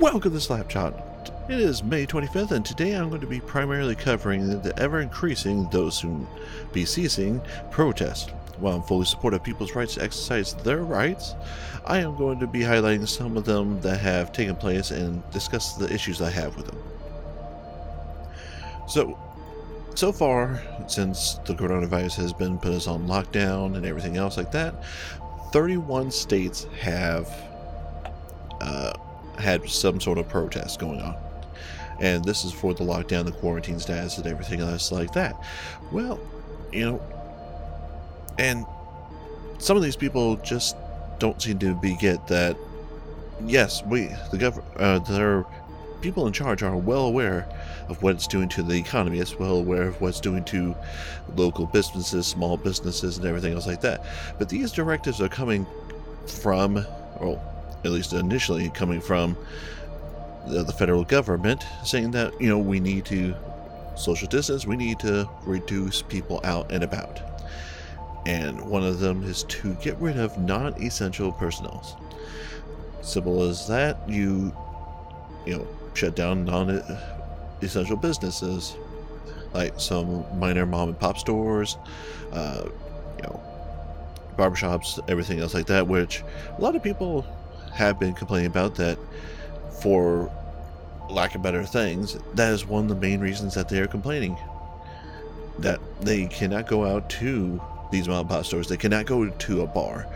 Welcome to Slapchat. It is May 25th, and today I'm going to be primarily covering the ever-increasing, though soon be ceasing, protest. While I'm fully supportive of people's rights to exercise their rights, I am going to be highlighting some of them that have taken place and discuss the issues I have with them. So far, since the coronavirus has been put us on lockdown and everything else like that, 31 states have had some sort of protest going on. And this is for the lockdown, the quarantine status, and everything else like that. Well, and some of these people just don't seem to get that, yes, the people in charge are well aware of what it's doing to the economy. It's well aware of what's doing to local businesses, small businesses, and everything else like that. But these directives are coming from, or at least initially coming from, the federal government, saying that, we need to social distance, we need to reduce people out and about. And one of them is to get rid of non-essential personnel. Simple as that. You shut down non-essential businesses, like some minor mom and pop stores, barbershops, everything else like that, which a lot of people have been complaining about, that for lack of better things, that is one of the main reasons that they are complaining, that they cannot go out to these mom and pop stores, they cannot go to a bar.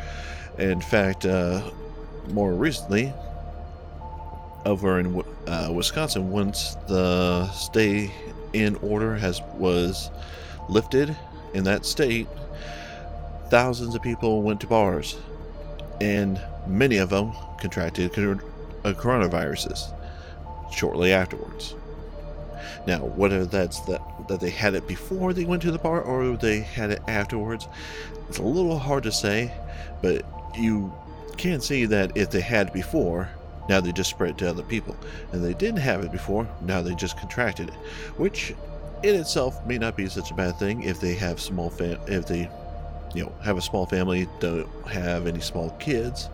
In fact, more recently, over in Wisconsin, once the stay-in order was lifted in that state, thousands of people went to bars, and many of them contracted coronaviruses shortly afterwards. Now, whether that's that they had it before they went to the bar or they had it afterwards, it's a little hard to say, but you can see that if they had it before, now they just spread it to other people. And they didn't have it before, now they just contracted it. Which in itself may not be such a bad thing if they have have a small family, don't have any small kids.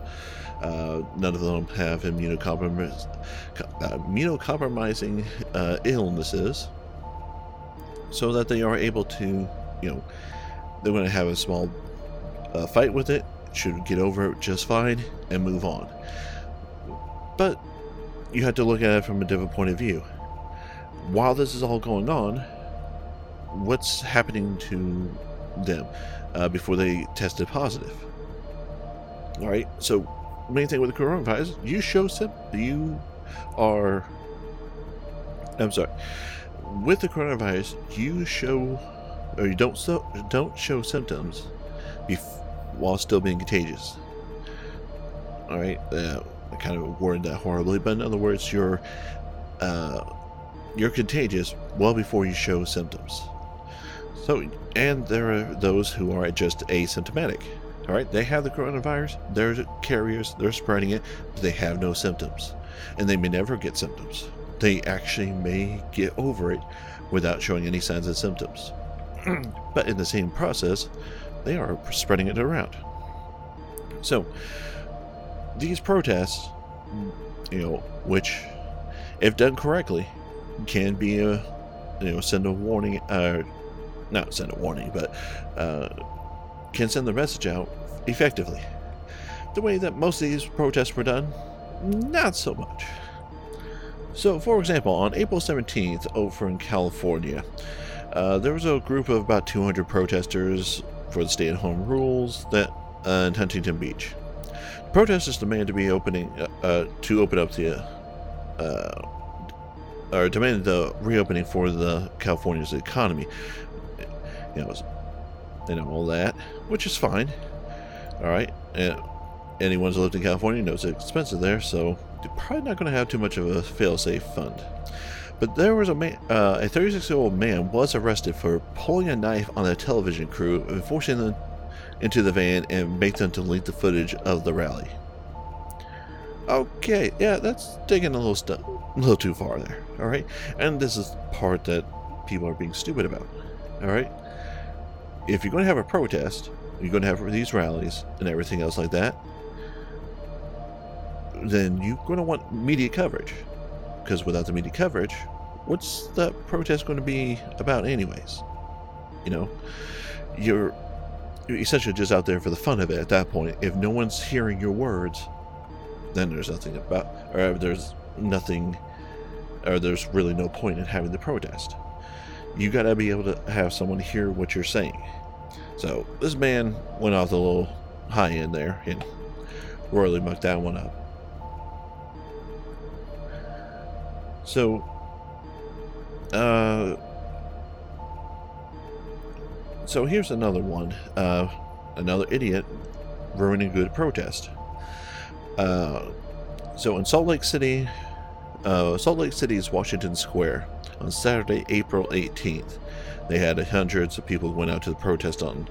None of them have immunocompromising illnesses, so that they are able to, they're going to have a small fight with it, should get over it just fine, and move on. But you have to look at it from a different point of view. While this is all going on, what's happening to them before they tested positive? All right, so main thing with the coronavirus, with the coronavirus, you don't show symptoms while still being contagious. All right. I kind of worded that horribly, but in other words, you're contagious well before you show symptoms. So, and there are those who are just asymptomatic. All right, they have the coronavirus, they're carriers, they're spreading it, but they have no symptoms, and they may never get symptoms. They actually may get over it without showing any signs of symptoms. But in the same process, they are spreading it around. So these protests, which, if done correctly, can be can send the message out effectively. The way that most of these protests were done, not so much. So, for example, on April 17th, over in California, there was a group of about 200 protesters for the stay-at-home rules that in Huntington Beach. Protesters demanded the reopening for the California's economy, and all that, which is fine. All right, and anyone who's lived in California knows it's expensive there, so they're probably not going to have too much of a fail-safe fund. But there was a 36-year-old man was arrested for pulling a knife on a television crew and forcing them into the van and make them delete the footage of the rally. Okay, yeah, that's taking a little too far there. All right, and this is the part that people are being stupid about. All right, if you're going to have a protest, you're going to have these rallies and everything else like that, then you're going to want media coverage. Because without the media coverage, what's the protest going to be about anyways? You know, you're essentially just out there for the fun of it at that point. If no one's hearing your words, then there's really no point in having the protest. You got to be able to have someone hear what you're saying. So this man went off the little high end there and royally mucked that one up. So, so here's another one. Another idiot ruining good protest. So in Salt Lake City's Washington Square, on Saturday, April 18th, they had hundreds of people went out to the protest on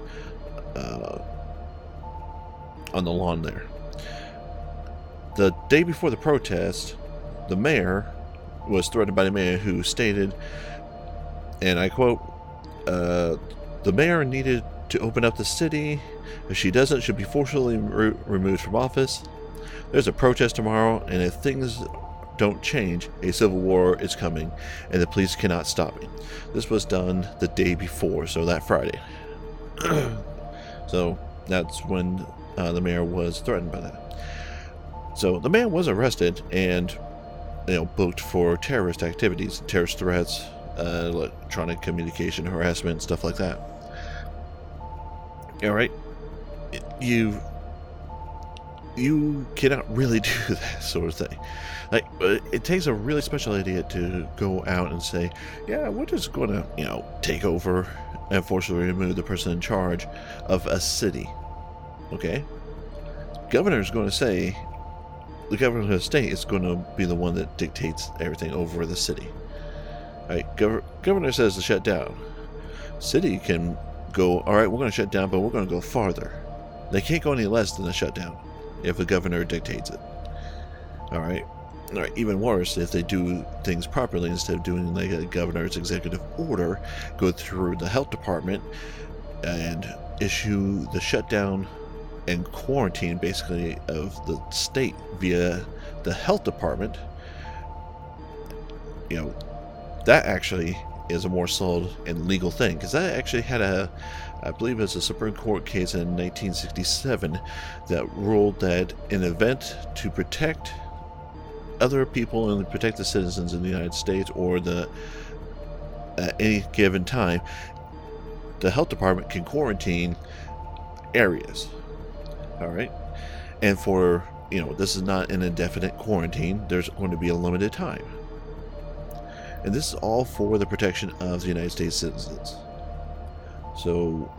the lawn there. The day before the protest, the mayor was threatened by the mayor, who stated, and I quote, "The mayor needed to open up the city. If she doesn't, she'll be forcibly removed from office. There's a protest tomorrow, and if things don't change, a civil war is coming, and the police cannot stop it." This was done the day before, so that Friday. So that's when the mayor was threatened by that. So the man was arrested and, you know, booked for terrorist activities, terrorist threats, electronic communication harassment, stuff like that. All right, you cannot really do that sort of thing. Like, it takes a really special idiot to go out and say, yeah, we're just going to, you know, take over and forcibly remove the person in charge of a city. Okay? The governor of the state is going to be the one that dictates everything over the city. All right, governor says to shut down. City can go, all right, we're going to shut down, but we're going to go farther. They can't go any less than a shutdown if the governor dictates it. All right. Even worse, if they do things properly, instead of doing like a governor's executive order, go through the health department and issue the shutdown and quarantine basically of the state via the health department. You know, that actually is a more solid and legal thing, because that actually had I believe it's a Supreme Court case in 1967 that ruled that an event to protect other people and protect the citizens in the United States, or at any given time, the health department can quarantine areas. All right, and for, you know, this is not an indefinite quarantine. There's going to be a limited time, and this is all for the protection of the United States citizens. So,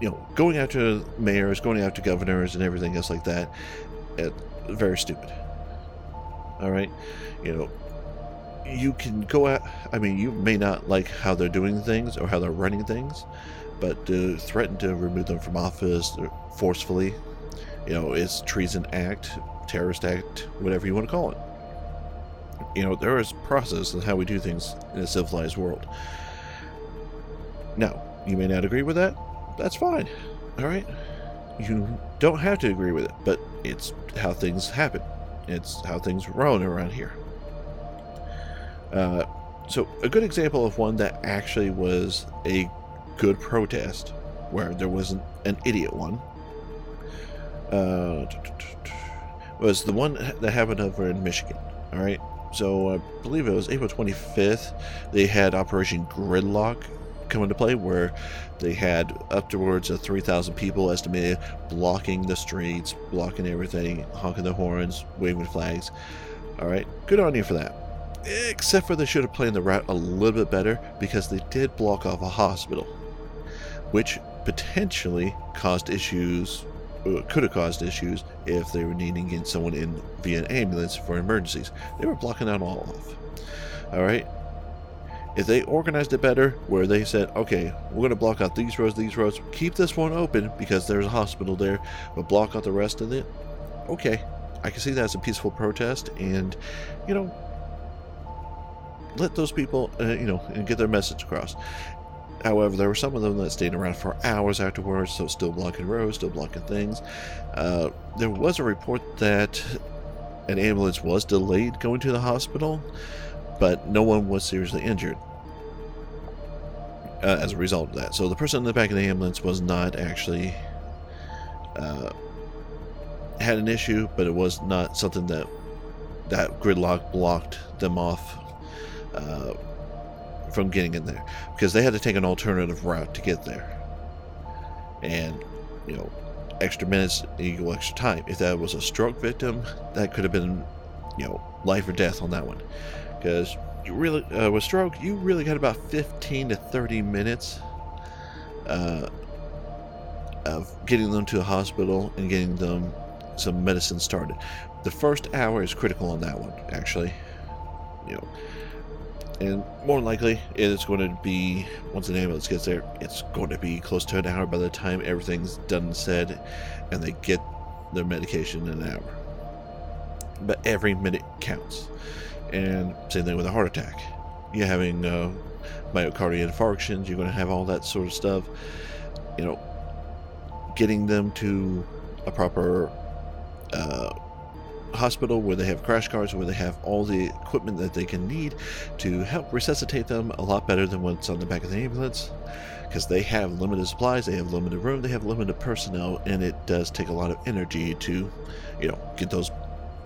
you know, going after mayors, going after governors, and everything else like that, very stupid. All right, you know, you can go out. I mean, you may not like how they're doing things or how they're running things, but to threaten to remove them from office forcefully, you know, it's treason act, terrorist act, whatever you want to call it. You know, there is process in how we do things in a civilized world. Now, you may not agree with that. That's fine. All right. You don't have to agree with it, but it's how things happen. It's how things run around here. So a good example of one that actually was a good protest, where there wasn't an idiot one, was the one that happened over in Michigan. All right, so I believe it was April 25th. They had Operation Gridlock come into play, where they had upwards of 3,000 people estimated blocking the streets, blocking everything, honking their horns, waving flags. All right, good on you for that. Except for they should have planned the route a little bit better, because they did block off a hospital, which potentially could have caused issues if they were needing to get someone in via an ambulance for emergencies. They were blocking that all off. All right. If they organized it better, where they said, okay, we're going to block out these roads, keep this one open because there's a hospital there, but block out the rest of it. Okay. I can see that as a peaceful protest, and, you know, let those people, and get their message across. However, there were some of them that stayed around for hours afterwards, so still blocking roads, still blocking things. There was a report that an ambulance was delayed going to the hospital, but no one was seriously injured as a result of that. So the person in the back of the ambulance was not actually had an issue, but it was not something that gridlock blocked them off from getting in there, because they had to take an alternative route to get there, and extra minutes equal extra time. If that was a stroke victim, that could have been life or death on that one, because you really with stroke you really got about 15 to 30 minutes of getting them to a hospital and getting them some medicine started. The first hour is critical on that one, actually, and more likely it's going to be, once an ambulance gets there, it's going to be close to an hour by the time everything's done and said and they get their medication in an hour. But every minute counts. And same thing with a heart attack. You're having myocardial infarctions, you're going to have all that sort of stuff. Getting them to a proper hospital where they have crash cars, where they have all the equipment that they can need to help resuscitate them, a lot better than what's on the back of the ambulance, because they have limited supplies, they have limited room, they have limited personnel, and it does take a lot of energy to get those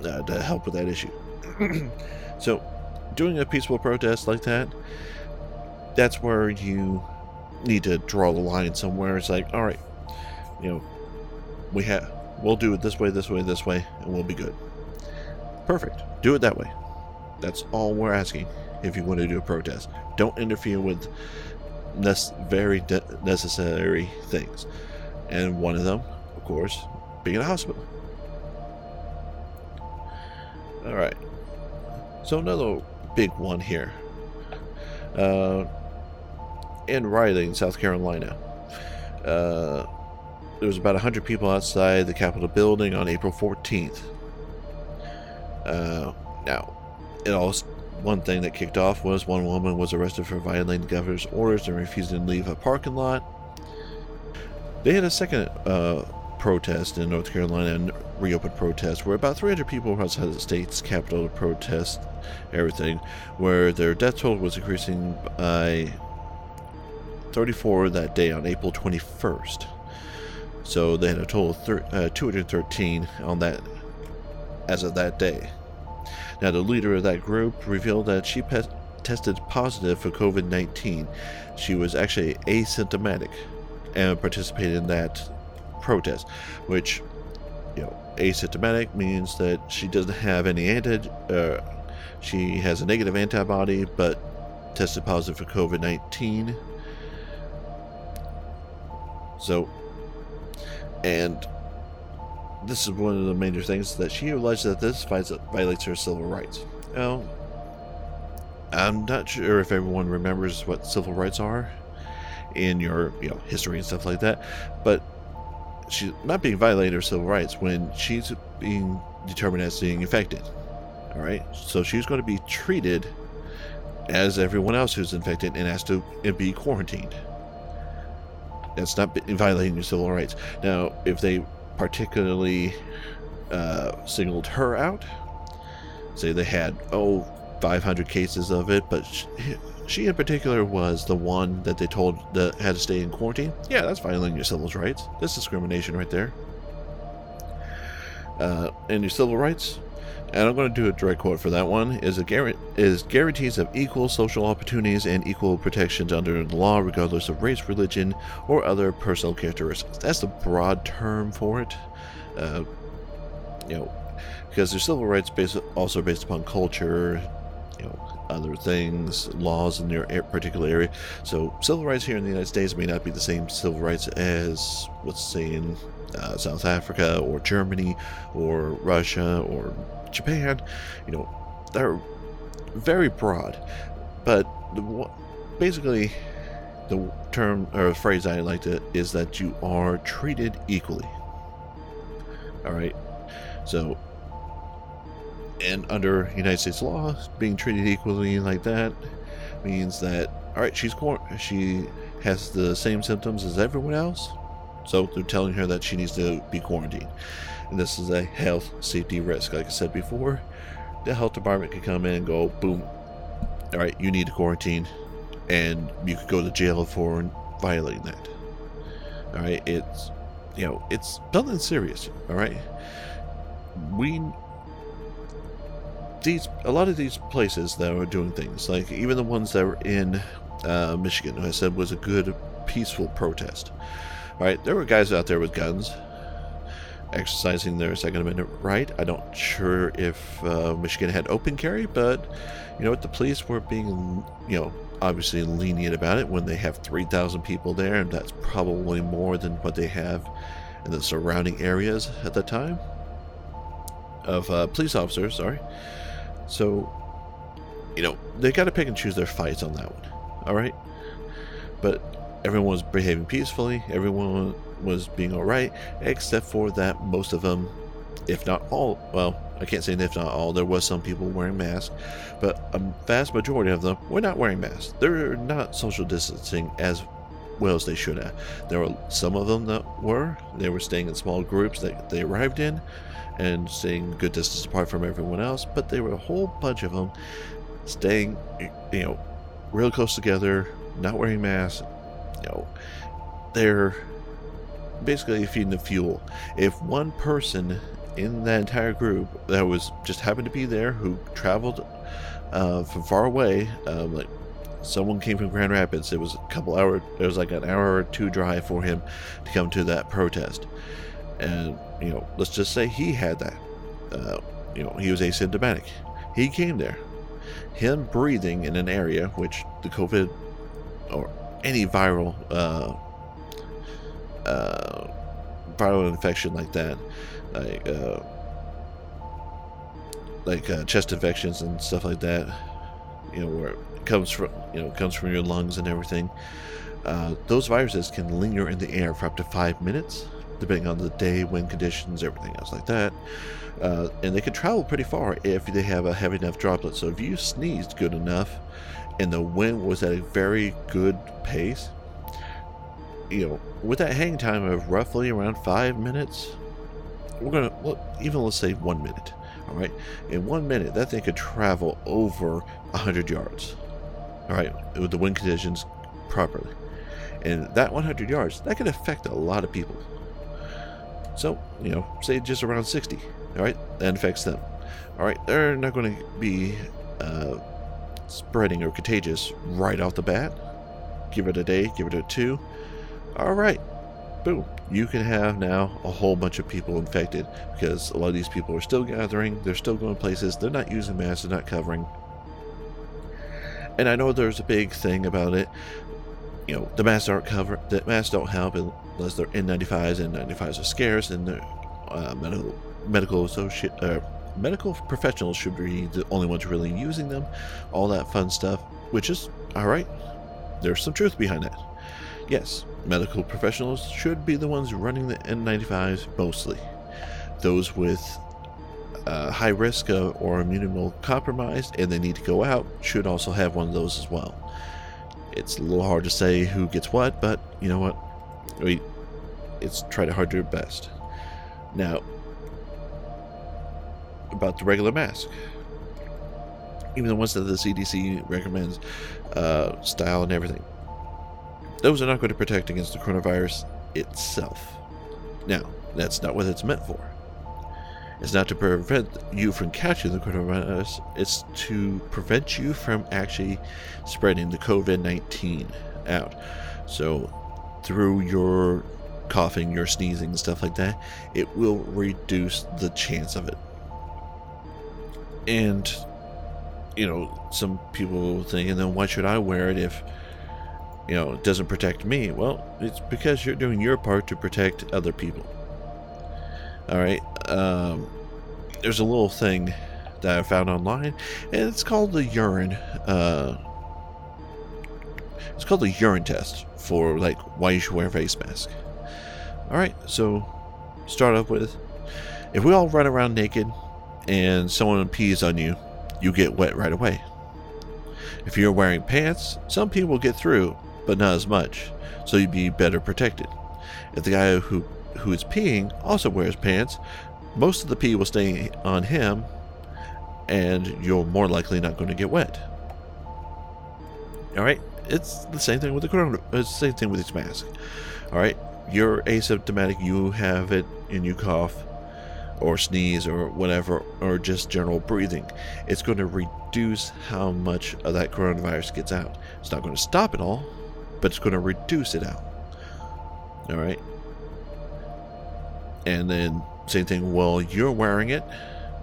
to help with that issue. So doing a peaceful protest like that, that's where you need to draw the line somewhere. It's like, all right, we'll do it this way, and we'll be good. Perfect. Do it that way. That's all we're asking. If you want to do a protest, don't interfere with very necessary things, and one of them, of course, being a hospital. All right. So another big one here. In Raleigh, South Carolina, there was about 100 people outside the Capitol building on April 14th. One thing that kicked off was one woman was arrested for violating the governor's orders and refusing to leave a parking lot. They had a second protest in North Carolina, a reopened protest, where about 300 people were outside the state's Capitol to protest everything, where their death toll was increasing by 34 that day on April 21st. So they had a total of 213 on that as of that day. Now, the leader of that group revealed that she tested positive for COVID-19. She was actually asymptomatic and participated in that protest, which, asymptomatic means that she doesn't have any she has a negative antibody, but tested positive for COVID-19. So, and this is one of the major things that she alleged, that this violates her civil rights. Now, I'm not sure if everyone remembers what civil rights are in your history and stuff like that, but she's not being violated her civil rights when she's being determined as being infected. All right, so she's going to be treated as everyone else who's infected and has to be quarantined. That's not violating your civil rights. Now, if they particularly singled her out, say they had 500 cases of it, but she in particular was the one that they told that had to stay in quarantine. Yeah, that's violating your civil rights. That's discrimination right there. And your civil rights, and I'm going to do a direct quote for that one, is guarantees of equal social opportunities and equal protections under the law, regardless of race, religion, or other personal characteristics. That's the broad term for it, because there's civil rights based upon culture, other things, laws in your particular area. So civil rights here in the United States may not be the same civil rights as, let's say, in South Africa or Germany or Russia or Japan. They're very broad, but basically the term or phrase I like to is that you are treated equally. All right, so, and under United States law, being treated equally like that means that, all right, she has the same symptoms as everyone else, so they're telling her that she needs to be quarantined. And this is a health safety risk. Like I said before, the health department could come in and go, boom, all right, you need to quarantine, and you could go to jail for violating that. All right, it's, you know, it's nothing serious. All right, a lot of these places that are doing things, like even the ones that were in Michigan, I said was a good peaceful protest. All right, there were guys out there with guns, exercising their Second Amendment right. I'm not sure if Michigan had open carry, but you know what, the police were being, you know, obviously lenient about it when they have 3,000 people there, and that's probably more than what they have in the surrounding areas at the time of police officers. Sorry, so you know they got to pick and choose their fights on that one. All right, but everyone was behaving peacefully. Everyone was being all right, except for that most of them, if not all, well, I can't say if not all, there was some people wearing masks, but a vast majority of them were not wearing masks. They're not social distancing as well as they should have. There were some of them that were. They were staying in small groups that they arrived in and staying good distance apart from everyone else, but there were a whole bunch of them staying, you know, real close together, not wearing masks. You know, they're basically feeding the fuel. If one person in that entire group that was just happened to be there, who traveled from far away, like someone came from Grand Rapids, it was an hour or two drive for him to come to that protest, and you know, let's just say he had that, you know, he was asymptomatic, he came there, him breathing in an area which the COVID or any viral infection like that, like chest infections and stuff like that, you know, where it comes from your lungs and everything. Those viruses can linger in the air for up to 5 minutes, depending on the day, wind conditions, everything else like that. And they can travel pretty far if they have a heavy enough droplet. So if you sneezed good enough, and the wind was at a very good pace, you know, with that hang time of roughly around 5 mints, let's say 1 minute. All right, in 1 minute, that thing could travel over 100 yards. All right, with the wind conditions properly, and that 100 yards, that could affect a lot of people. So you know, say just around 60. All right, that affects them. All right, they're not going to be spreading or contagious right off the bat. Give it a day, give it a two. All right, boom. You can have now a whole bunch of people infected because a lot of these people are still gathering. They're still going places. They're not using masks. They're not covering. And I know there's a big thing about it. You know, the masks aren't covered. The masks don't help unless they're N95s. And N95s are scarce. And the medical professionals should be the only ones really using them. All that fun stuff, which is all right. There's some truth behind that. Yes, medical professionals should be the ones running the N95s mostly. Those with high risk of or immunocompromised and they need to go out should also have one of those as well. It's a little hard to say who gets what, but you know what? It's try to do your best. Now, about the regular mask. Even the ones that the CDC recommends, style and everything. Those are not going to protect against the coronavirus itself. Now, that's not what it's meant for. It's not to prevent you from catching the coronavirus. It's to prevent you from actually spreading the COVID-19 out. So, through your coughing, your sneezing, stuff like that, it will reduce the chance of it. And, you know, some people think, and then why should I wear it if, you know, it doesn't protect me? Well, it's because you're doing your part to protect other people. All right. There's a little thing that I found online, and it's called the urine. It's called the urine test for like why you should wear a face mask. All right. So start off with, if we all run around naked and someone pees on you, you get wet right away. If you're wearing pants, some people get through. but not as much, so you'd be better protected. If the guy who is peeing also wears pants, most of the pee will stay on him, and you're more likely not going to get wet. All right, it's the same thing with the corona. It's the same thing with this mask. All right, you're asymptomatic. You have it, and you cough, or sneeze, or whatever, or just general breathing. It's going to reduce how much of that coronavirus gets out. It's not going to stop it all, but it's going to reduce it out. All right. And then same thing while you're wearing it.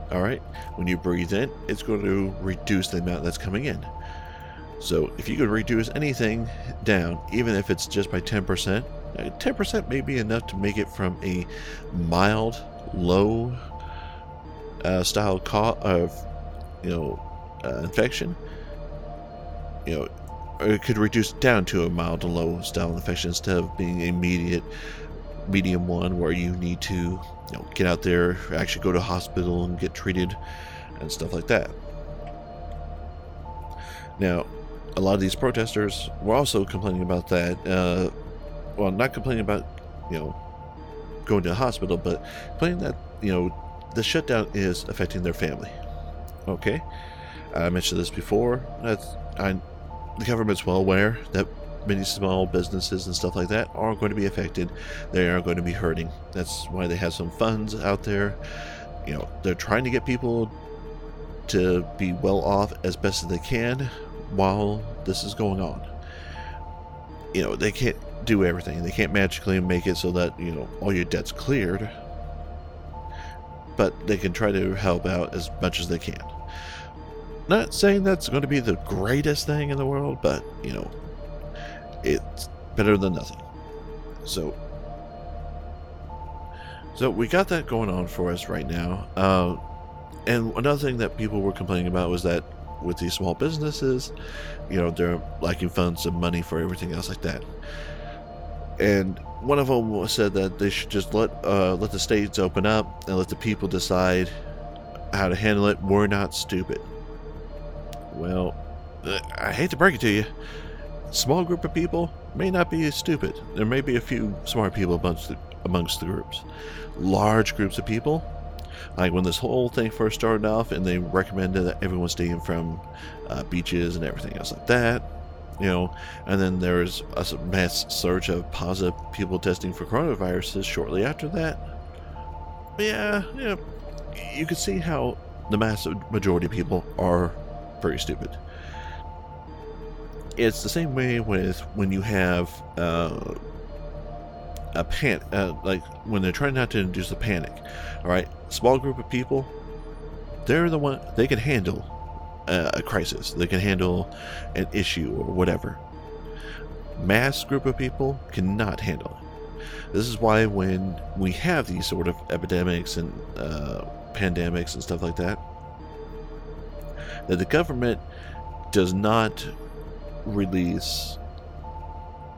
All right. When you breathe in, it's going to reduce the amount that's coming in. So if you could reduce anything down, even if it's just by 10%, 10% may be enough to make it from a mild, low style cough of, infection. It could reduce down to a mild to low style infection instead of being immediate medium one where you need to get out there, actually go to hospital and get treated and stuff like that. Now, a lot of these protesters were also complaining about that. Well, not complaining about going to the hospital, but complaining that the shutdown is affecting their family. Okay, I mentioned this before. The government's well aware that many small businesses and stuff like that are going to be affected. They are going to be hurting. That's why they have some funds out there. They're trying to get people to be well off as best as they can while this is going on. They can't do everything. They can't magically make it so that all your debt's cleared, but they can try to help out as much as they can. Not saying that's going to be the greatest thing in the world, but it's better than nothing. So we got that going on for us right now. And another thing that people were complaining about was that with these small businesses, they're lacking funds and money for everything else like that. And one of them said that they should just let the states open up and let the people decide how to handle it. We're not stupid. Well, I hate to break it to you. Small group of people may not be stupid. There may be a few smart people amongst the groups. Large groups of people, like when this whole thing first started off and they recommended that everyone stay in from beaches and everything else like that, and then there's a mass surge of positive people testing for coronaviruses shortly after that. You can see how the massive majority of people are pretty stupid. It's the same way with when you have a panic, like when they're trying not to induce a panic. All right, small group of people, they're the one, they can handle a crisis, they can handle an issue or whatever. Mass group of people cannot handle it. This is why when we have these sort of epidemics and pandemics and stuff like that the government does not release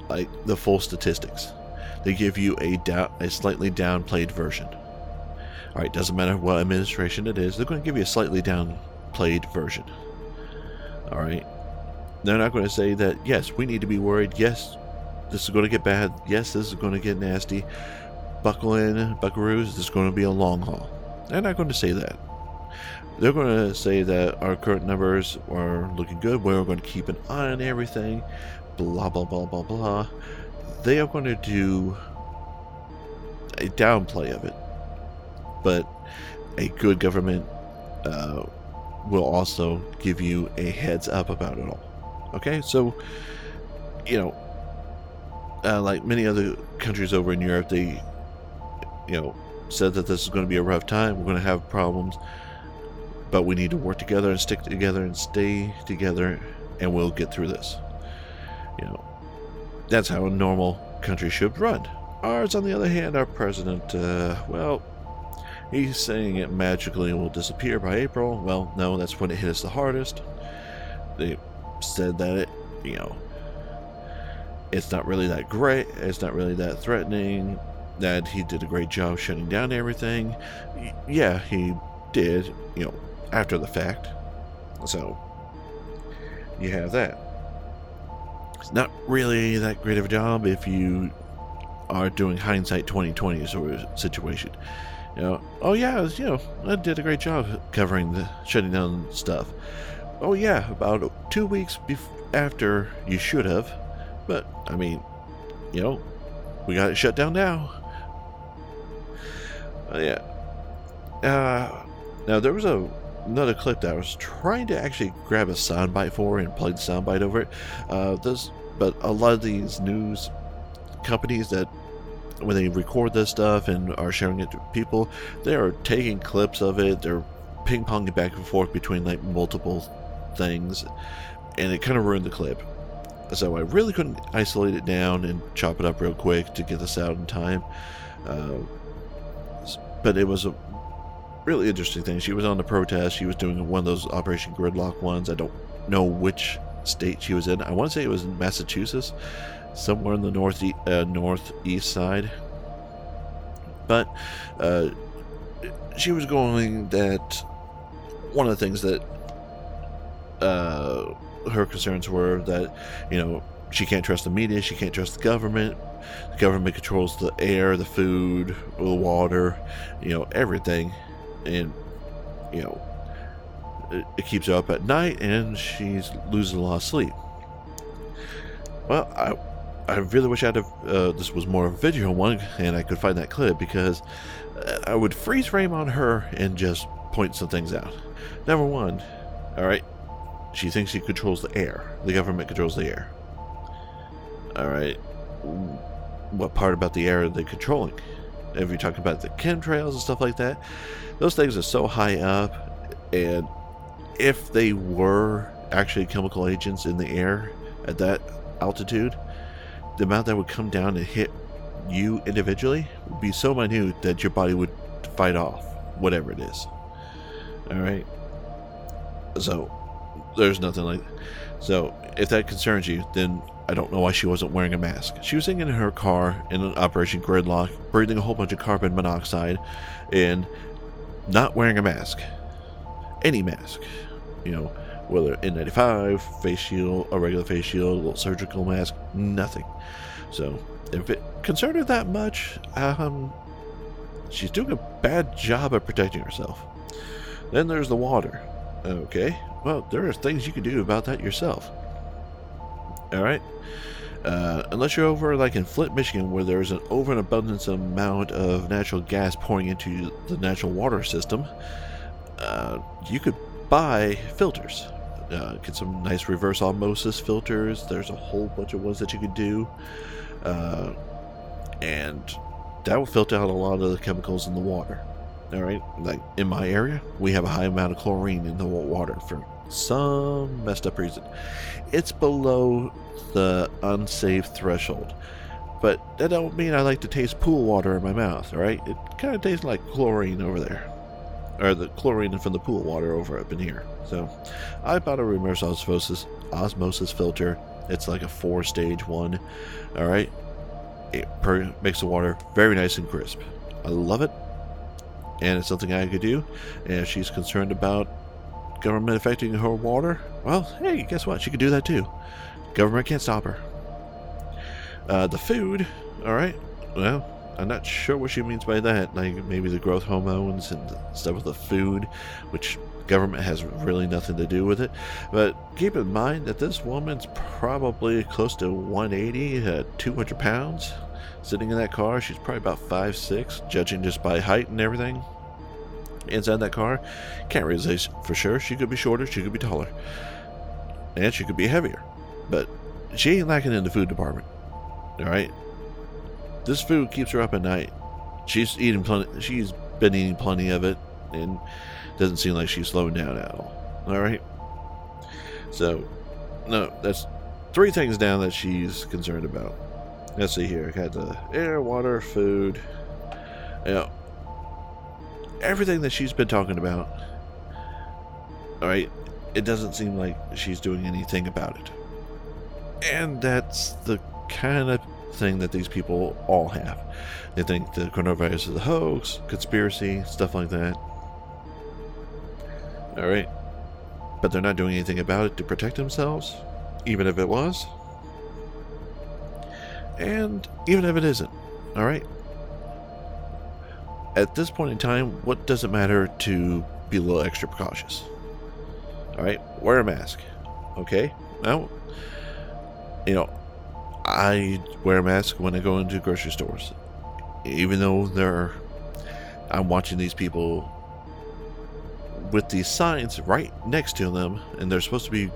like the full statistics. They give you a slightly downplayed version. All right, doesn't matter what administration it is, they're going to give you a slightly downplayed version. All right, they're not going to say that yes, we need to be worried. Yes, this is going to get bad. Yes, this is going to get nasty. Buckle in, buckaroos. This is going to be a long haul. They're not going to say that. They're going to say that our current numbers are looking good. We're going to keep an eye on everything. Blah, blah, blah, blah, blah. They are going to do a downplay of it. But a good government will also give you a heads up about it all. Okay? So, like many other countries over in Europe, they, said that this is going to be a rough time. We're going to have problems. But we need to work together and stick together and stay together, and we'll get through this. That's how a normal country should run. Ours, on the other hand, our president, he's saying it magically will disappear by April. Well, no, that's when it hit us the hardest. They said that it, it's not really that great. It's not really that threatening. That he did a great job shutting down everything. Yeah, he did, after the fact. So you have that. It's not really that great of a job if you are doing hindsight 2020 sort of situation. You know, oh yeah, I did a great job covering the shutting down stuff. Oh yeah, about 2 weeks after you should have. But, I mean, we got it shut down now. Yeah. Now, there was another clip that I was trying to actually grab a soundbite for and play the soundbite over it. But a lot of these news companies that, when they record this stuff and are sharing it to people, they are taking clips of it. They're ping-ponging back and forth between, like, multiple things. And it kind of ruined the clip. So I really couldn't isolate it down and chop it up real quick to get this out in time. But it was a really interesting thing. She was on the protest. She was doing one of those Operation Gridlock ones. I don't know which state she was in. I want to say it was in Massachusetts, somewhere in the northeast side. But she was going that one of the things that her concerns were that, she can't trust the media, she can't trust the government. The government controls the air, the food, the water, everything. And, it keeps her up at night and she's losing a lot of sleep. Well, I really wish I'd have, this was more of a video one and I could find that clip, because I would freeze frame on her and just point some things out. Number one, all right, she thinks she controls the air. The government controls the air. All right. What part about the air are they controlling? If you're talking about the chemtrails and stuff like that, those things are so high up, and if they were actually chemical agents in the air at that altitude, the amount that would come down and hit you individually would be so minute that your body would fight off whatever it is. All right. So there's nothing like that. So if that concerns you, then I don't know why she wasn't wearing a mask. She was sitting in her car in an Operation Gridlock, breathing a whole bunch of carbon monoxide and not wearing a mask. Any mask. Whether N95, face shield, a regular face shield, a little surgical mask, nothing. So, if it concerned her that much, she's doing a bad job of protecting herself. Then there's the water. Okay, well, there are things you can do about that yourself. Alright, unless you're over like in Flint, Michigan, where there's an over an abundance amount of natural gas pouring into the natural water system, you could buy filters. Get some nice reverse osmosis filters. There's a whole bunch of ones that you could do, and that will filter out a lot of the chemicals in the water. Alright, like in my area, we have a high amount of chlorine in the water for some messed up reason. It's below the unsafe threshold, but that don't mean I like to taste pool water in my mouth. All right, it kind of tastes like chlorine over there, or the chlorine from the pool water over up in here. So I bought a reverse osmosis filter. It's like a 4-stage one. All right, it makes the water very nice and crisp. I love it, and it's something I could do. And if she's concerned about government affecting her water, well, hey, guess what? She could do that too. Government can't stop her. The food, alright, well, I'm not sure what she means by that. Like, maybe the growth hormones and stuff with the food, which government has really nothing to do with it. But keep in mind that this woman's probably close to 180 to 200 pounds sitting in that car. She's probably about 5'6", judging just by height and everything. Inside that car, can't really say for sure. She could be shorter, she could be taller, and she could be heavier, but she ain't lacking in the food department. All right, this food keeps her up at night. She's been eating plenty of it, and doesn't seem like she's slowing down at all. All right, so no, that's 3 things down that she's concerned about. Let's see here. I got the air, water, food. Everything that she's been talking about, all right, it doesn't seem like she's doing anything about it. And that's the kind of thing that these people all have. They think the coronavirus is a hoax, conspiracy, stuff like that. All right, but they're not doing anything about it to protect themselves, even if it was. and even if it isn't, all right? At this point in time, what does it matter to be a little extra cautious? All right, wear a mask, okay? Now, I wear a mask when I go into grocery stores, even though I'm watching these people with these signs right next to them, and they're supposed to be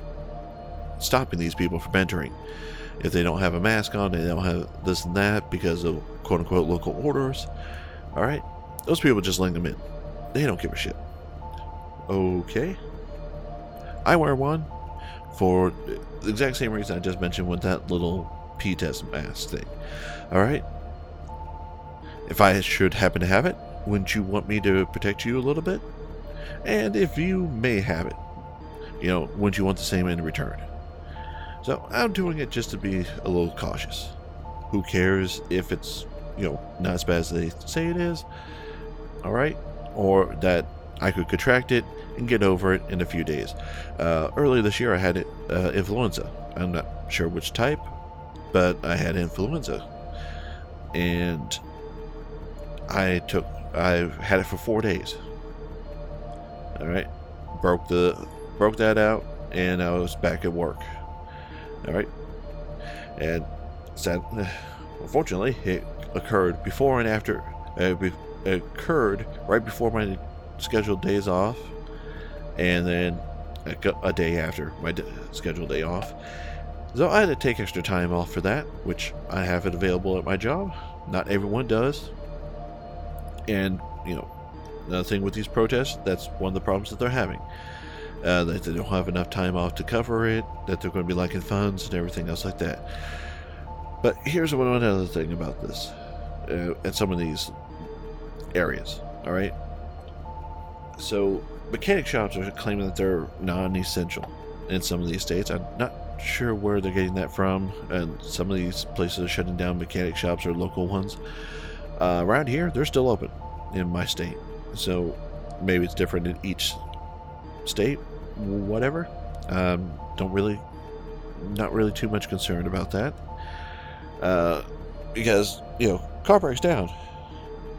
stopping these people from entering if they don't have a mask on, they don't have this and that because of quote-unquote local orders. All right, those people just letting them in. They don't give a shit. Okay, I wear one for the exact same reason I just mentioned with that little P-test mask thing. All right, if I should happen to have it, wouldn't you want me to protect you a little bit? And if you may have it, wouldn't you want the same in return? So I'm doing it just to be a little cautious. Who cares if it's, not as bad as they say it is, all right? Or that I could contract it and get over it in a few days. Earlier this year, I had influenza. I'm not sure which type, but I had influenza. And I had it for 4 days. All right, broke that out, and I was back at work. All right, and sad, unfortunately, it occurred before and after. It occurred right before my scheduled days off, and then a day after my scheduled day off. So I had to take extra time off for that, which I have it available at my job. Not everyone does, and another thing with these protests, that's one of the problems that they're having. That they don't have enough time off to cover it, that they're going to be lacking funds and everything else like that. But here's one other thing about this, at some of these areas, all right? So mechanic shops are claiming that they're non-essential in some of these states. I'm not sure where they're getting that from, and some of these places are shutting down mechanic shops or local ones. Around here, they're still open in my state. So maybe it's different in each state, whatever. Not really too much concerned about that, because car breaks down.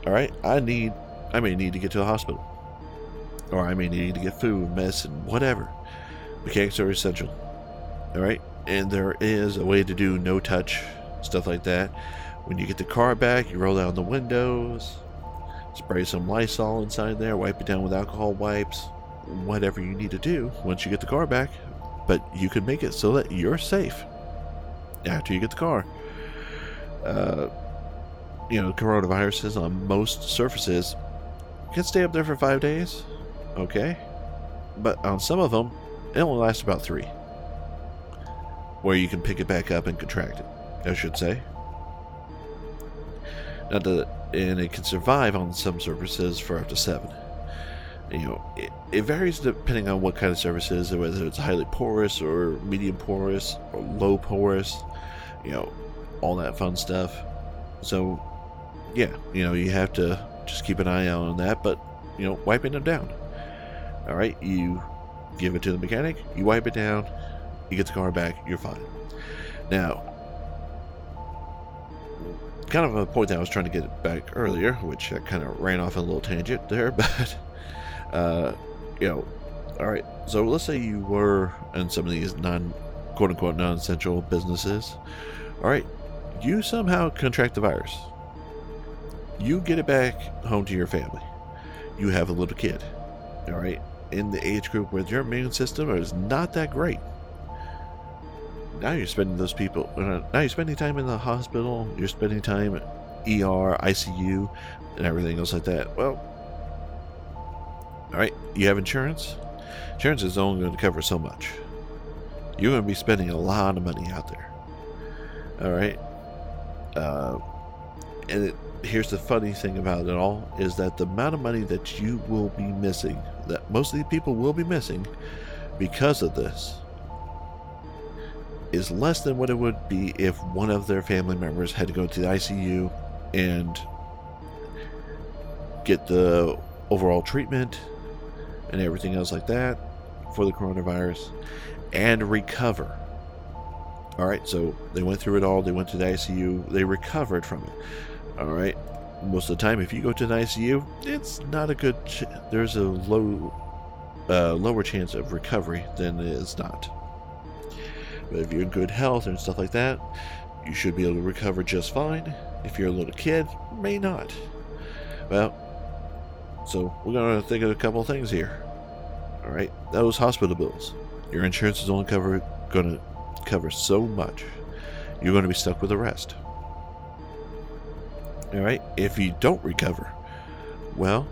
All right, I may need to get to a hospital, or I may need to get food, medicine, whatever. Mechanics are essential. All right, and there is a way to do no touch stuff like that. When you get the car back, you roll down the windows. Spray some Lysol inside there, wipe it down with alcohol wipes, whatever you need to do once you get the car back. But you can make it so that you're safe after you get the car. Coronaviruses on most surfaces can stay up there for 5 days, okay? But on some of them, it only lasts about 3, where you can pick it back up and contract it, I should say. And it can survive on some surfaces for up to 7. It varies depending on what kind of surface it is, whether it's highly porous or medium porous or low porous, all that fun stuff. So, yeah, you have to just keep an eye out on that, but, wiping them down. All right, you give it to the mechanic, you wipe it down, you get the car back, you're fine. Now, kind of a point that I was trying to get back earlier, which I kind of ran off a little tangent there, but all right, so let's say you were in some of these quote-unquote non-essential businesses. All right, you somehow contract the virus, you get it back home to your family, you have a little kid, all right, in the age group where your immune system is not that great. Now you're spending time in the hospital, you're spending time ER, ICU, and everything else like that. Well, all right, you have insurance. Insurance is only going to cover so much. You're going to be spending a lot of money out there. All right. Here's the funny thing about it all, is that the amount of money that you will be missing, that most of the people will be missing because of this, is less than what it would be if one of their family members had to go to the ICU and get the overall treatment and everything else like that for the coronavirus and recover. All right, so they went through it all. They went to the ICU. They recovered from it. All right. Most of the time, if you go to an ICU, it's not a good... there's a lower chance of recovery than it is not. But if you're in good health and stuff like that, you should be able to recover just fine. If you're a little kid, may not. Well, so we're going to think of a couple things here. All right, those hospital bills. Your insurance is only going to cover so much. You're going to be stuck with the rest. All right, if you don't recover, well,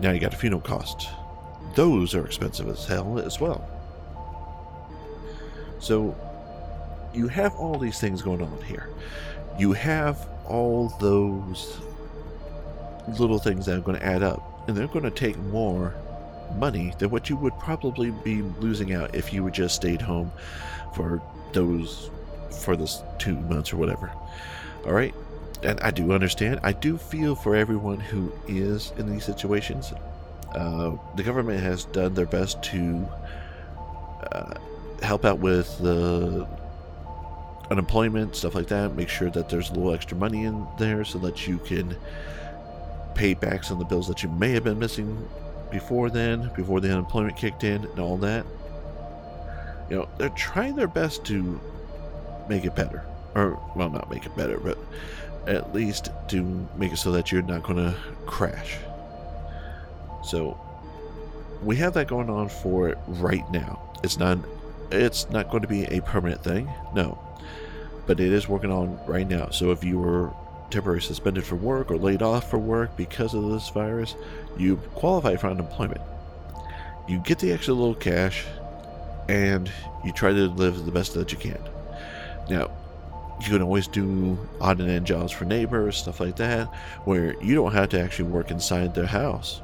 now you got a funeral cost. Those are expensive as hell as well. So you have all these things going on here. You have all those little things that are going to add up, and they're going to take more money than what you would probably be losing out if you would just stayed home for this 2 months or whatever. All right, and I do understand. I do feel for everyone who is in these situations. The government has done their best to help out with the unemployment, stuff like that. Make sure that there's a little extra money in there so that you can pay back some of the bills that you may have been missing before the unemployment kicked in and all that. You know, they're trying their best to make it better. Or, well, not make it better, but at least to make it so that you're not going to crash. So we have that going on for it right now. It's not going to be a permanent thing, no, but it is working on right now. So if you were temporarily suspended from work or laid off for work because of this virus, you qualify for unemployment. You get the extra little cash, and you try to live the best that you can. Now, you can always do odd and end jobs for neighbors, stuff like that, where you don't have to actually work inside their house.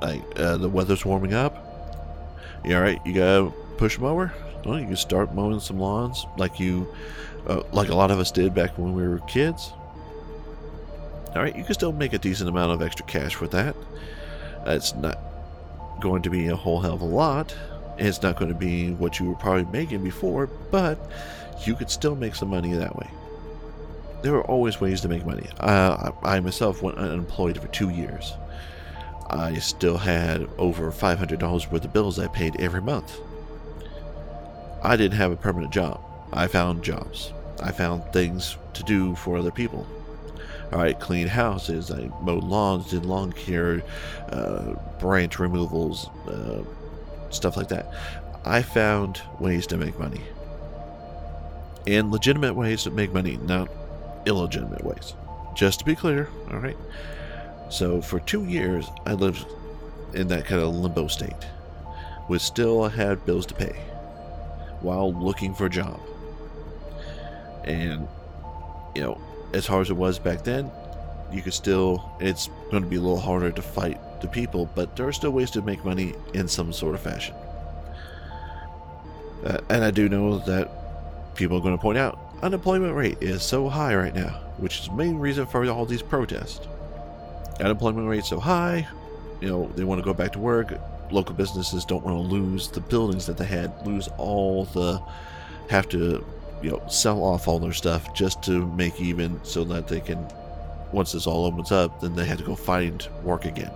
Like, the weather's warming up. You alright? You got a push mower? Well, you can start mowing some lawns like a lot of us did back when we were kids. Alright, you can still make a decent amount of extra cash with that. It's not going to be a whole hell of a lot. It's not going to be what you were probably making before, but you could still make some money that way. There are always ways to make money. I myself went unemployed for 2 years. I still had over $500 worth of bills I paid every month. I didn't have a permanent job. I found jobs. I found things to do for other people. All right, cleaned houses, I mowed lawns, did lawn care, branch removals, stuff like that. I found ways to make money. And legitimate ways to make money, not illegitimate ways. Just to be clear, all right? So for 2 years, I lived in that kind of limbo state, with still I had bills to pay while looking for a job. And, you know, as hard as it was back then, you could still, it's going to be a little harder to fight the people, but there are still ways to make money in some sort of fashion. And I do know that people are going to point out, unemployment rate is so high right now, which is the main reason for all these protests. Unemployment rate so high, you know, they want to go back to work. Local businesses don't want to lose the buildings that they had, have to, you know, sell off all their stuff just to make even so that they can, once this all opens up, then they had to go find work again.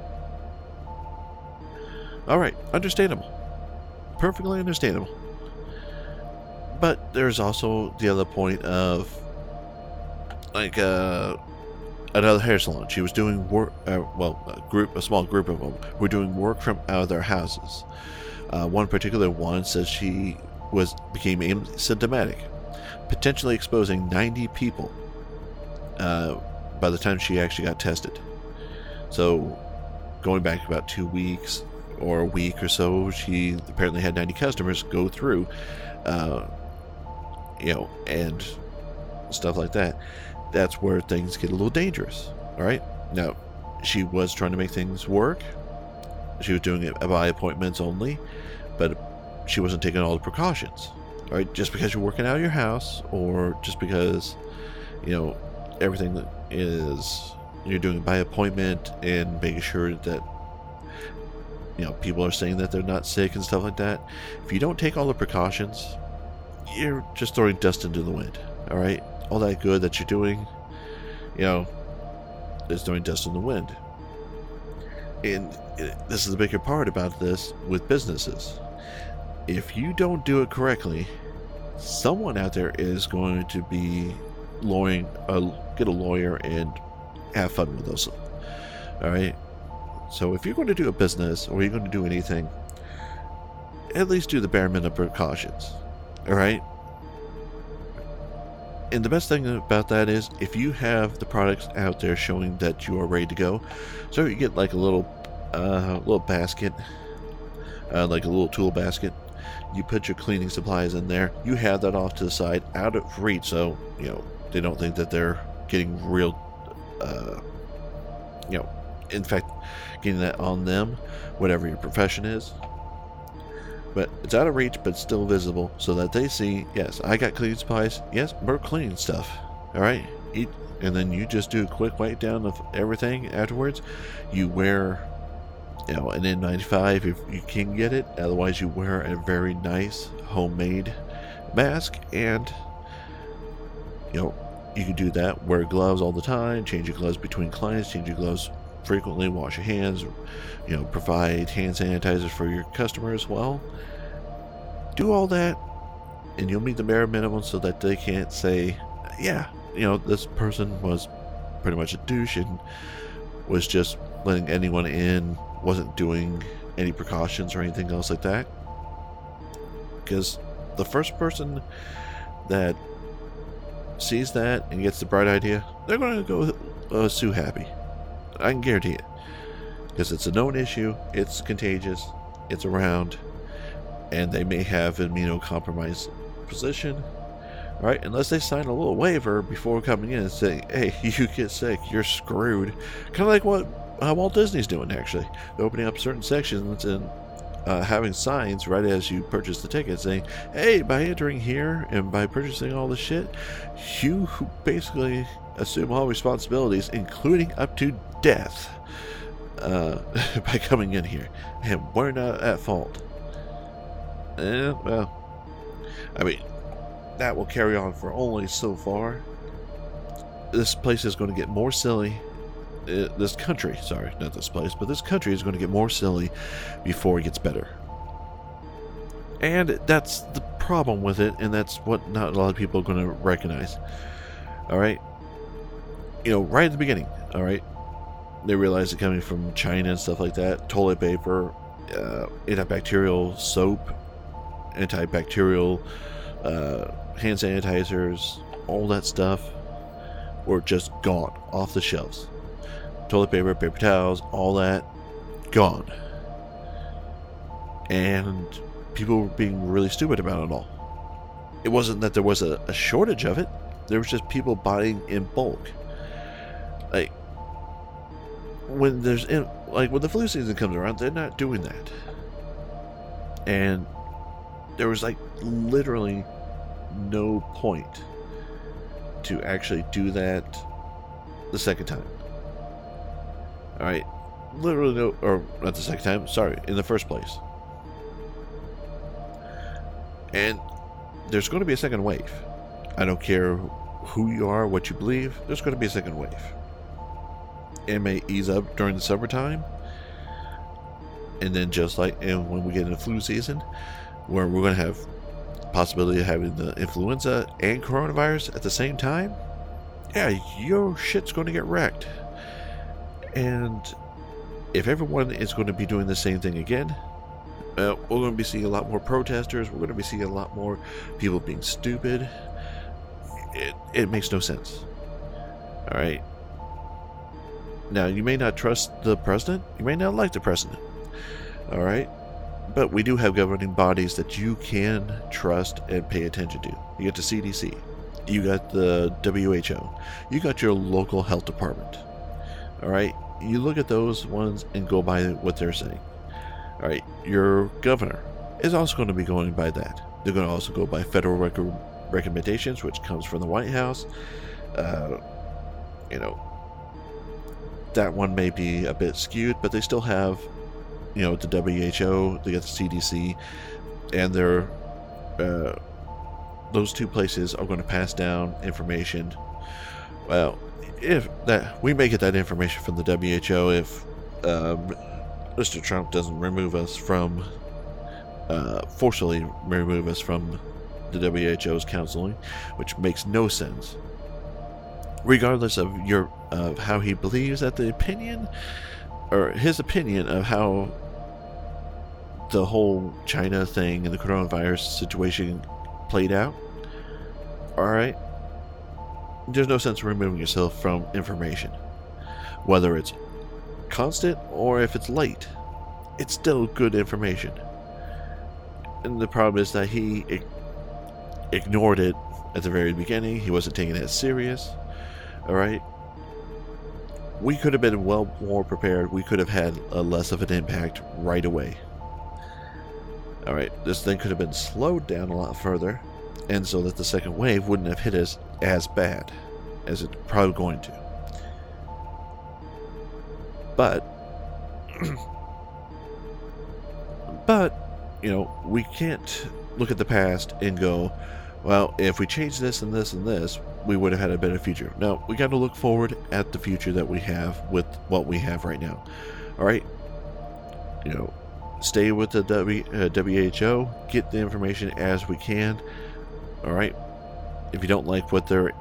All right, understandable. Perfectly understandable. But there's also the other point of, like, another hair salon. She was doing work, a small group of them were doing work from out of their houses. One particular one says she became asymptomatic, potentially exposing 90 people by the time she actually got tested. So going back about 2 weeks or a week or so, she apparently had 90 customers go through, you know, and stuff like that. That's where things get a little dangerous. All right, now she was trying to make things work. She was doing it by appointments only, but she wasn't taking all the precautions. All right, just because you're working out of your house, or just because, you know, everything is, you're doing it by appointment and making sure that, you know, people are saying that they're not sick and stuff like that. If you don't take all the precautions, you're just throwing dust into the wind, all right? All that good that you're doing, you know, is throwing dust in the wind. And this is the bigger part about this with businesses. If you don't do it correctly, someone out there is going to be lawyering, get a lawyer and have fun with those. All right? So if you're going to do a business or you're going to do anything, at least do the bare minimum precautions. All right? And the best thing about that is if you have the products out there showing that you are ready to go, so you get like a little basket, like a little tool basket. You put your cleaning supplies in there. You have that off to the side, out of reach, so you know they don't think that they're getting real, you know, in fact, getting that on them, whatever your profession is. But it's out of reach, but still visible, so that they see, yes, I got cleaning supplies. Yes, we're cleaning stuff. All right, eat, and then you just do a quick wipe down of everything afterwards. You wear, you know, an N95 if you can get it. Otherwise, you wear a very nice homemade mask, and you know you can do that. Wear gloves all the time. Change your gloves between clients. Change your gloves frequently. Wash your hands. You know, provide hand sanitizer for your customers. Well, do all that, and you'll meet the bare minimum so that they can't say, "Yeah, you know, this person was pretty much a douche and was just letting anyone in, wasn't doing any precautions or anything else like that." Because the first person that sees that and gets the bright idea, they're going to go sue Happy. I can guarantee it. Because it's a known issue, it's contagious, it's around, and they may have an immunocompromised position, right? Unless they sign a little waiver before coming in and saying, hey, you get sick, you're screwed. Kind of like what Walt Disney's doing, actually. They're opening up certain sections and having signs right as you purchase the ticket saying, hey, by entering here and by purchasing all this shit, you basically assume all responsibilities, including up to death, by coming in here. And we're not at fault. And, well, I mean, that will carry on for only so far. This place is going to get more silly. This country, sorry, not this place, but this country is going to get more silly before it gets better. And that's the problem with it, and that's what not a lot of people are going to recognize. All right? You know, right at the beginning, all right? They realized it coming from China and stuff like that, toilet paper, antibacterial soap, antibacterial hand sanitizers, all that stuff were just gone off the shelves. Toilet paper, paper towels, all that, gone. And people were being really stupid about it all. It wasn't that there was a shortage of it. There was just people buying in bulk. Like, when the flu season comes around, they're not doing that. And there was, like, literally no point to actually do that the second time. Alright, literally no, or not the second time, sorry, in the first place. And there's going to be a second wave. I don't care who you are, what you believe, there's going to be a second wave. It may ease up during the summertime, and then when we get into flu season, where we're going to have possibility of having the influenza and coronavirus at the same time, yeah, your shit's going to get wrecked. And if everyone is going to be doing the same thing again, we're going to be seeing a lot more protesters. We're going to be seeing a lot more people being stupid. It makes no sense. All right. Now, you may not trust the president. You may not like the president. All right. But we do have governing bodies that you can trust and pay attention to. You got the CDC. You got the WHO. You got your local health department. All right, you look at those ones and go by what they're saying. All right, your governor is also going to be going by that. They're going to also go by federal recommendations, which comes from the White House. You know, that one may be a bit skewed, but they still have, you know, the WHO, they got the CDC, and their those two places are going to pass down information. Well, if that we may get that information from the WHO if Mr. Trump doesn't remove us from forcibly remove us from the WHO's counseling, which makes no sense. Regardless of your of how he believes that the opinion or his opinion of how the whole China thing and the coronavirus situation played out, alright, there's no sense in removing yourself from information, whether it's constant or if it's late. It's still good information, and the problem is that he ignored it at the very beginning. He wasn't taking it serious. Alright, we could have been well more prepared. We could have had a less of an impact right away. Alright, this thing could have been slowed down a lot further, and so that the second wave wouldn't have hit us as bad as it's probably going to. But, you know, we can't look at the past and go, well, if we change this and this and this, we would have had a better future. Now, we got to look forward at the future that we have with what we have right now. All right? You know, stay with the WHO. Get the information as we can. All right? If you don't like what they're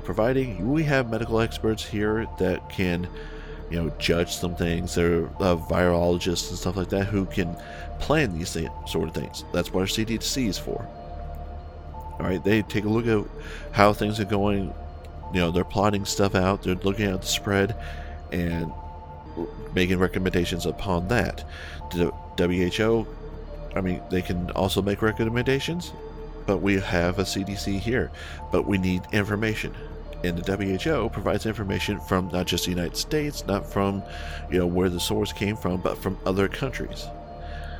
providing, we have medical experts here that can, you know, judge some things. They're virologists and stuff like that who can plan these sort of things. That's what our CDC is for. All right, they take a look at how things are going. You know, they're plotting stuff out. They're looking at the spread and making recommendations upon that. The WHO, I mean, they can also make recommendations, but we have a CDC here. But we need information, and the WHO provides information from not just the United States, not from, you know, where the source came from, but from other countries.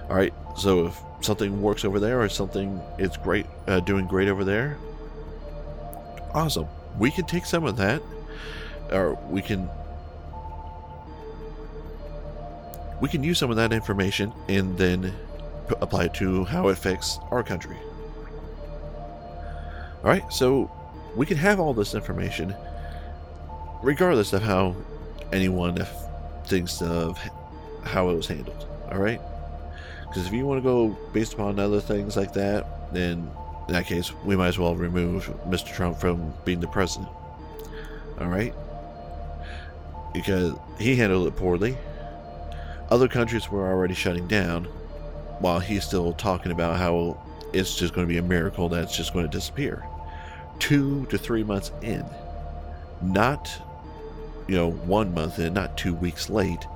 All right, so if something works over there, or something is great, doing great over there, awesome. We can take some of that, or we can use some of that information and then apply it to how it affects our country. All right, so we can have all this information, regardless of how anyone thinks of how it was handled. All right. Because if you want to go based upon other things like that, then in that case, we might as well remove Mr. Trump from being the president. Alright? Because he handled it poorly. Other countries were already shutting down while he's still talking about how it's just going to be a miracle that's just going to disappear. 2 to 3 months in. Not, you know, 1 month in, not 2 weeks late,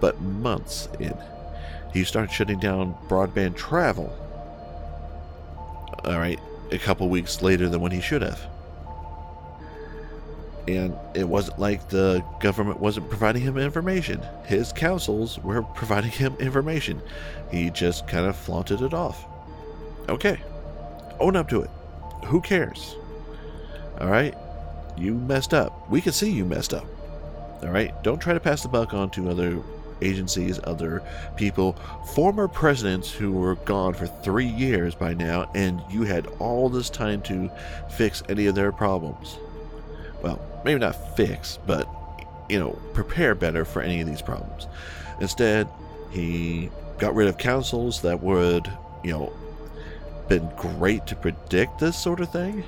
but months in. He started shutting down broadband travel, all right, a couple weeks later than when he should have. And it wasn't like the government wasn't providing him information. His councils were providing him information. He just kind of flaunted it off. Okay, own up to it. Who cares? All right, you messed up. We can see you messed up. All right, don't try to pass the buck on to other agencies, other people, former presidents who were gone for 3 years by now, and you had all this time to fix any of their problems. Well, maybe not fix, but, you know, prepare better for any of these problems. Instead, he got rid of councils that would, you know, been great to predict this sort of thing.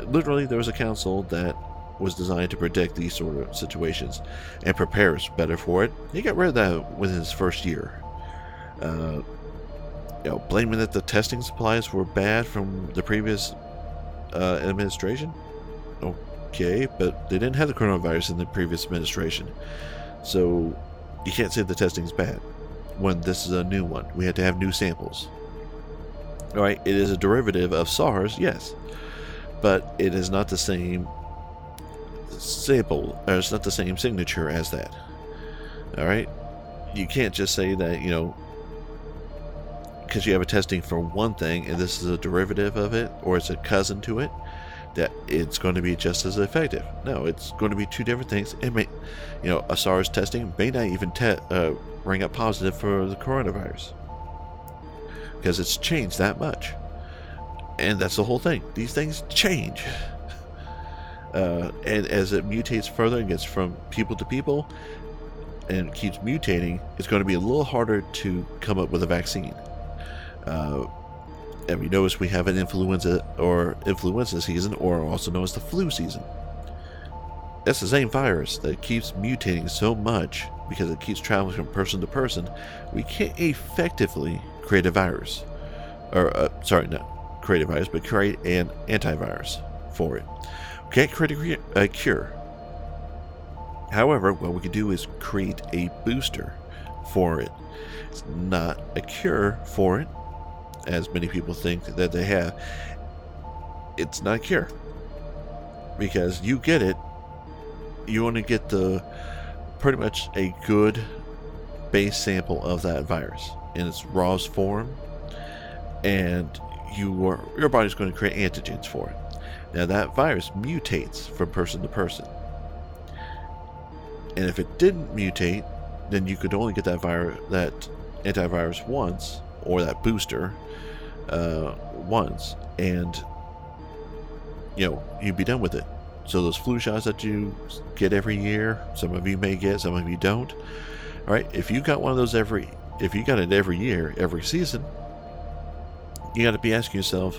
Literally, there was a council that was designed to predict these sort of situations and prepare us better for it. He got rid of that within his first year. You know, blaming that the testing supplies were bad from the previous administration. Okay, but they didn't have the coronavirus in the previous administration, so you can't say the testing's bad when this is a new one. We had to have new samples. All right, it is a derivative of SARS, yes, but it is not the same sample, or it's not the same signature as that. All right, you can't just say that, you know, because you have a testing for one thing and this is a derivative of it, or it's a cousin to it, that it's going to be just as effective. No, it's going to be two different things. It may, you know, a SARS testing may not even ring up positive for the coronavirus because it's changed that much. And that's the whole thing. These things change. And as it mutates further and gets from people to people and keeps mutating, it's going to be a little harder to come up with a vaccine. And we notice we have an influenza season, or also known as the flu season. That's the same virus that keeps mutating so much because it keeps traveling from person to person. We can't effectively create a virus. create an antivirus for it. We can't create a cure. However, what we can do is create a booster for it. It's not a cure for it, as many people think that they have. It's not a cure, because you get it, you want to get the pretty much a good base sample of that virus in its rawest form, and your body's going to create antigens for it. Now that virus mutates from person to person, and if it didn't mutate, then you could only get that antivirus once, or that booster once, and you'd be done with it. So those flu shots that you get every year, some of you may get, some of you don't. All right, if you got one of those if you got it every year, every season, you got to be asking yourself,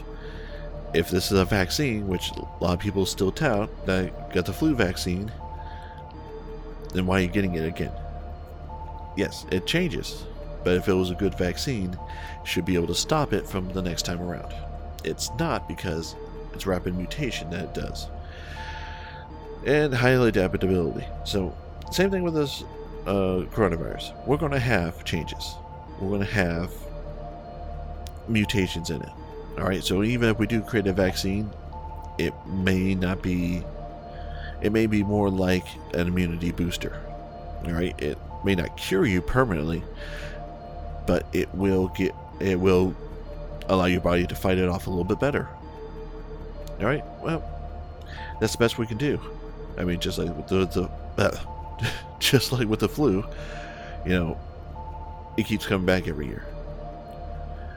if this is a vaccine, which a lot of people still tout that I got the flu vaccine, then why are you getting it again? Yes, it changes, but if it was a good vaccine, you should be able to stop it from the next time around. It's not, because it's rapid mutation that it does, and highly adaptability. So same thing with this coronavirus. We're going to have changes. We're going to have mutations in it. All right, so even if we do create a vaccine, it may be more like an immunity booster. All right, it may not cure you permanently, but it will allow your body to fight it off a little bit better. All right, well, that's the best we can do. I mean, just like with the flu, it keeps coming back every year.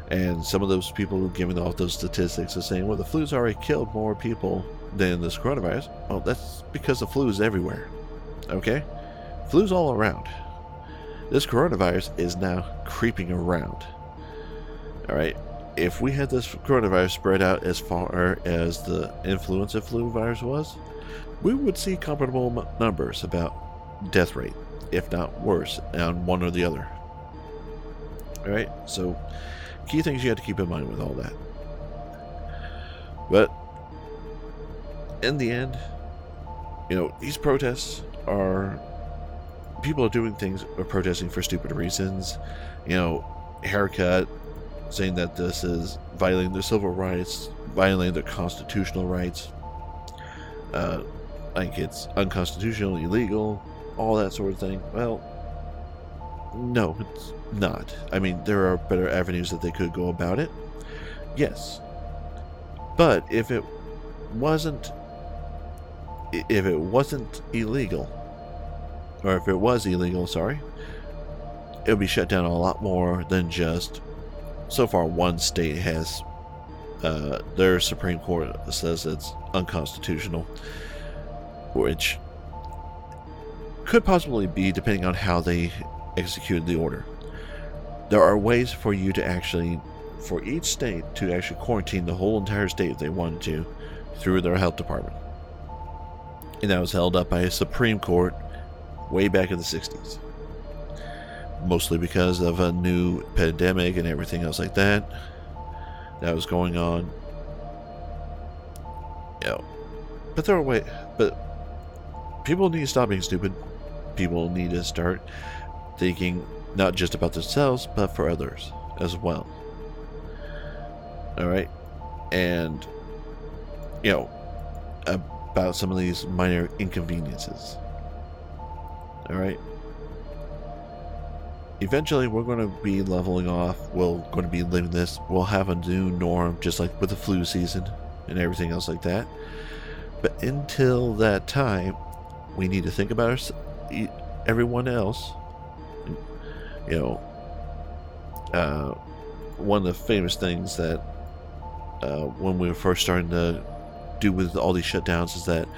And some of those people who are giving off those statistics are saying, well, the flu's already killed more people than this coronavirus. Well, that's because the flu is everywhere. Okay? Flu's all around. This coronavirus is now creeping around. All right? If we had this coronavirus spread out as far as the influenza flu virus was, we would see comparable numbers about death rate, if not worse, on one or the other. All right? So key things you have to keep in mind with all that. But in the end, these protests are, people are doing things, are protesting for stupid reasons, haircut, saying that this is violating their civil rights, violating their constitutional rights, like it's unconstitutional, illegal, all that sort of thing. Well, no, it's not. I mean, there are better avenues that they could go about it. Yes. But if it wasn't illegal, or if it was illegal, it would be shut down a lot more than just, so far one state has, their Supreme Court says it's unconstitutional, which could possibly be, depending on how they executed the order. There are ways for you to actually, for each state to actually quarantine the whole entire state if they wanted to, through their health department. And that was held up by a Supreme Court way back in the 60s. Mostly because of a new pandemic and everything else like that was going on. But people need to stop being stupid. People need to start thinking not just about themselves, but for others as well. All right, and about some of these minor inconveniences. All right, eventually we're going to be leveling off. We're going to be living this. We'll have a new norm, just like with the flu season and everything else like that. But until that time, we need to think about everyone else. One of the famous things that when we were first starting to do with all these shutdowns, is that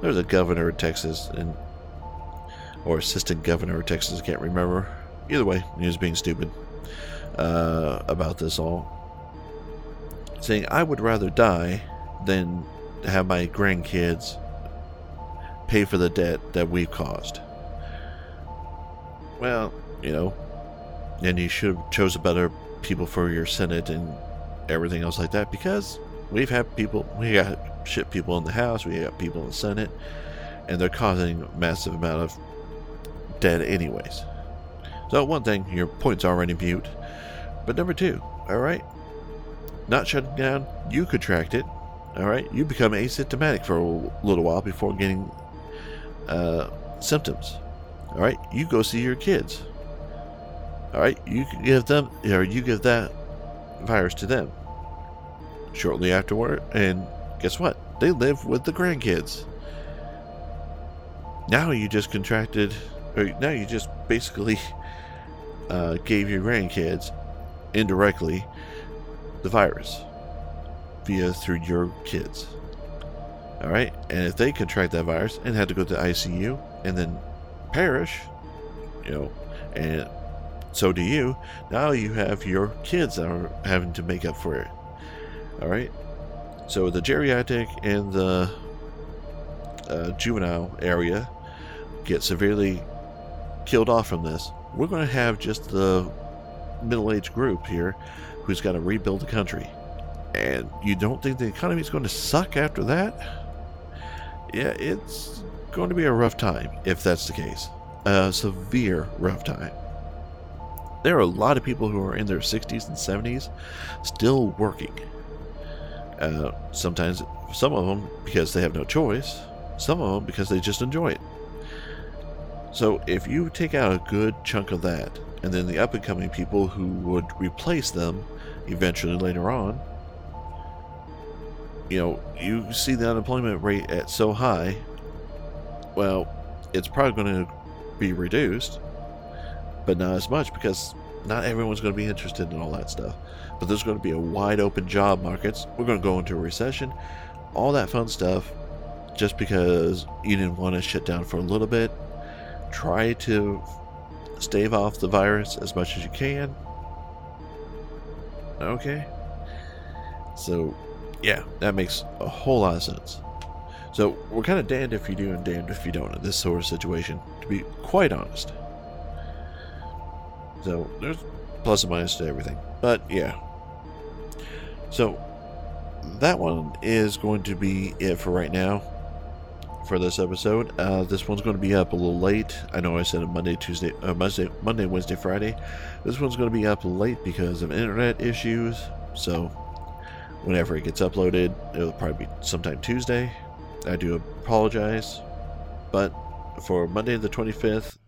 there was a governor of Texas, and or assistant governor of Texas, I can't remember. Either way, he was being stupid about this all, saying, I would rather die than have my grandkids pay for the debt that we've caused. Well, you know, and you should have chosen better people for your Senate and everything else like that, because we've had people, we got shit people in the House, we got people in the Senate, and they're causing a massive amount of debt anyways. So one thing, your point's already mute. But number two, alright, not shutting down, you contract it, alright, you become asymptomatic for a little while before getting symptoms. Alright, you go see your kids. Alright, you give them, or you give that virus to them shortly afterward, and guess what? They live with the grandkids. Now you just contracted, or now you just basically gave your grandkids indirectly the virus through your kids. Alright, and if they contract that virus and had to go to the ICU and then perish, you know, and so do you, now you have your kids that are having to make up for it. Alright, so the geriatric and the juvenile area get severely killed off from this. We're going to have just the middle-aged group here who's got to rebuild the country. And you don't think the economy is going to suck after that? Yeah, it's going to be a rough time if that's the case. A severe rough time. There are a lot of people who are in their 60s and 70s still working. Sometimes, some of them because they have no choice, some of them because they just enjoy it. So if you take out a good chunk of that, and then the up-and-coming people who would replace them eventually later on, you know, you see the unemployment rate at so high, well, it's probably going to be reduced, but not as much, because not everyone's going to be interested in all that stuff. But there's going to be a wide open job markets. We're going to go into a recession, all that fun stuff, just because you didn't want to shut down for a little bit. Try to stave off the virus as much as you can. Okay. So, yeah, that makes a whole lot of sense. So, we're kind of damned if you do and damned if you don't in this sort of situation, to be quite honest. So, there's plus and minus to everything. But, yeah. So, that one is going to be it for right now for this episode. This one's going to be up a little late. I know I said Monday, Wednesday, Friday. This one's going to be up late because of internet issues. So, whenever it gets uploaded, it'll probably be sometime Tuesday. I do apologize. But, for Monday the 25th,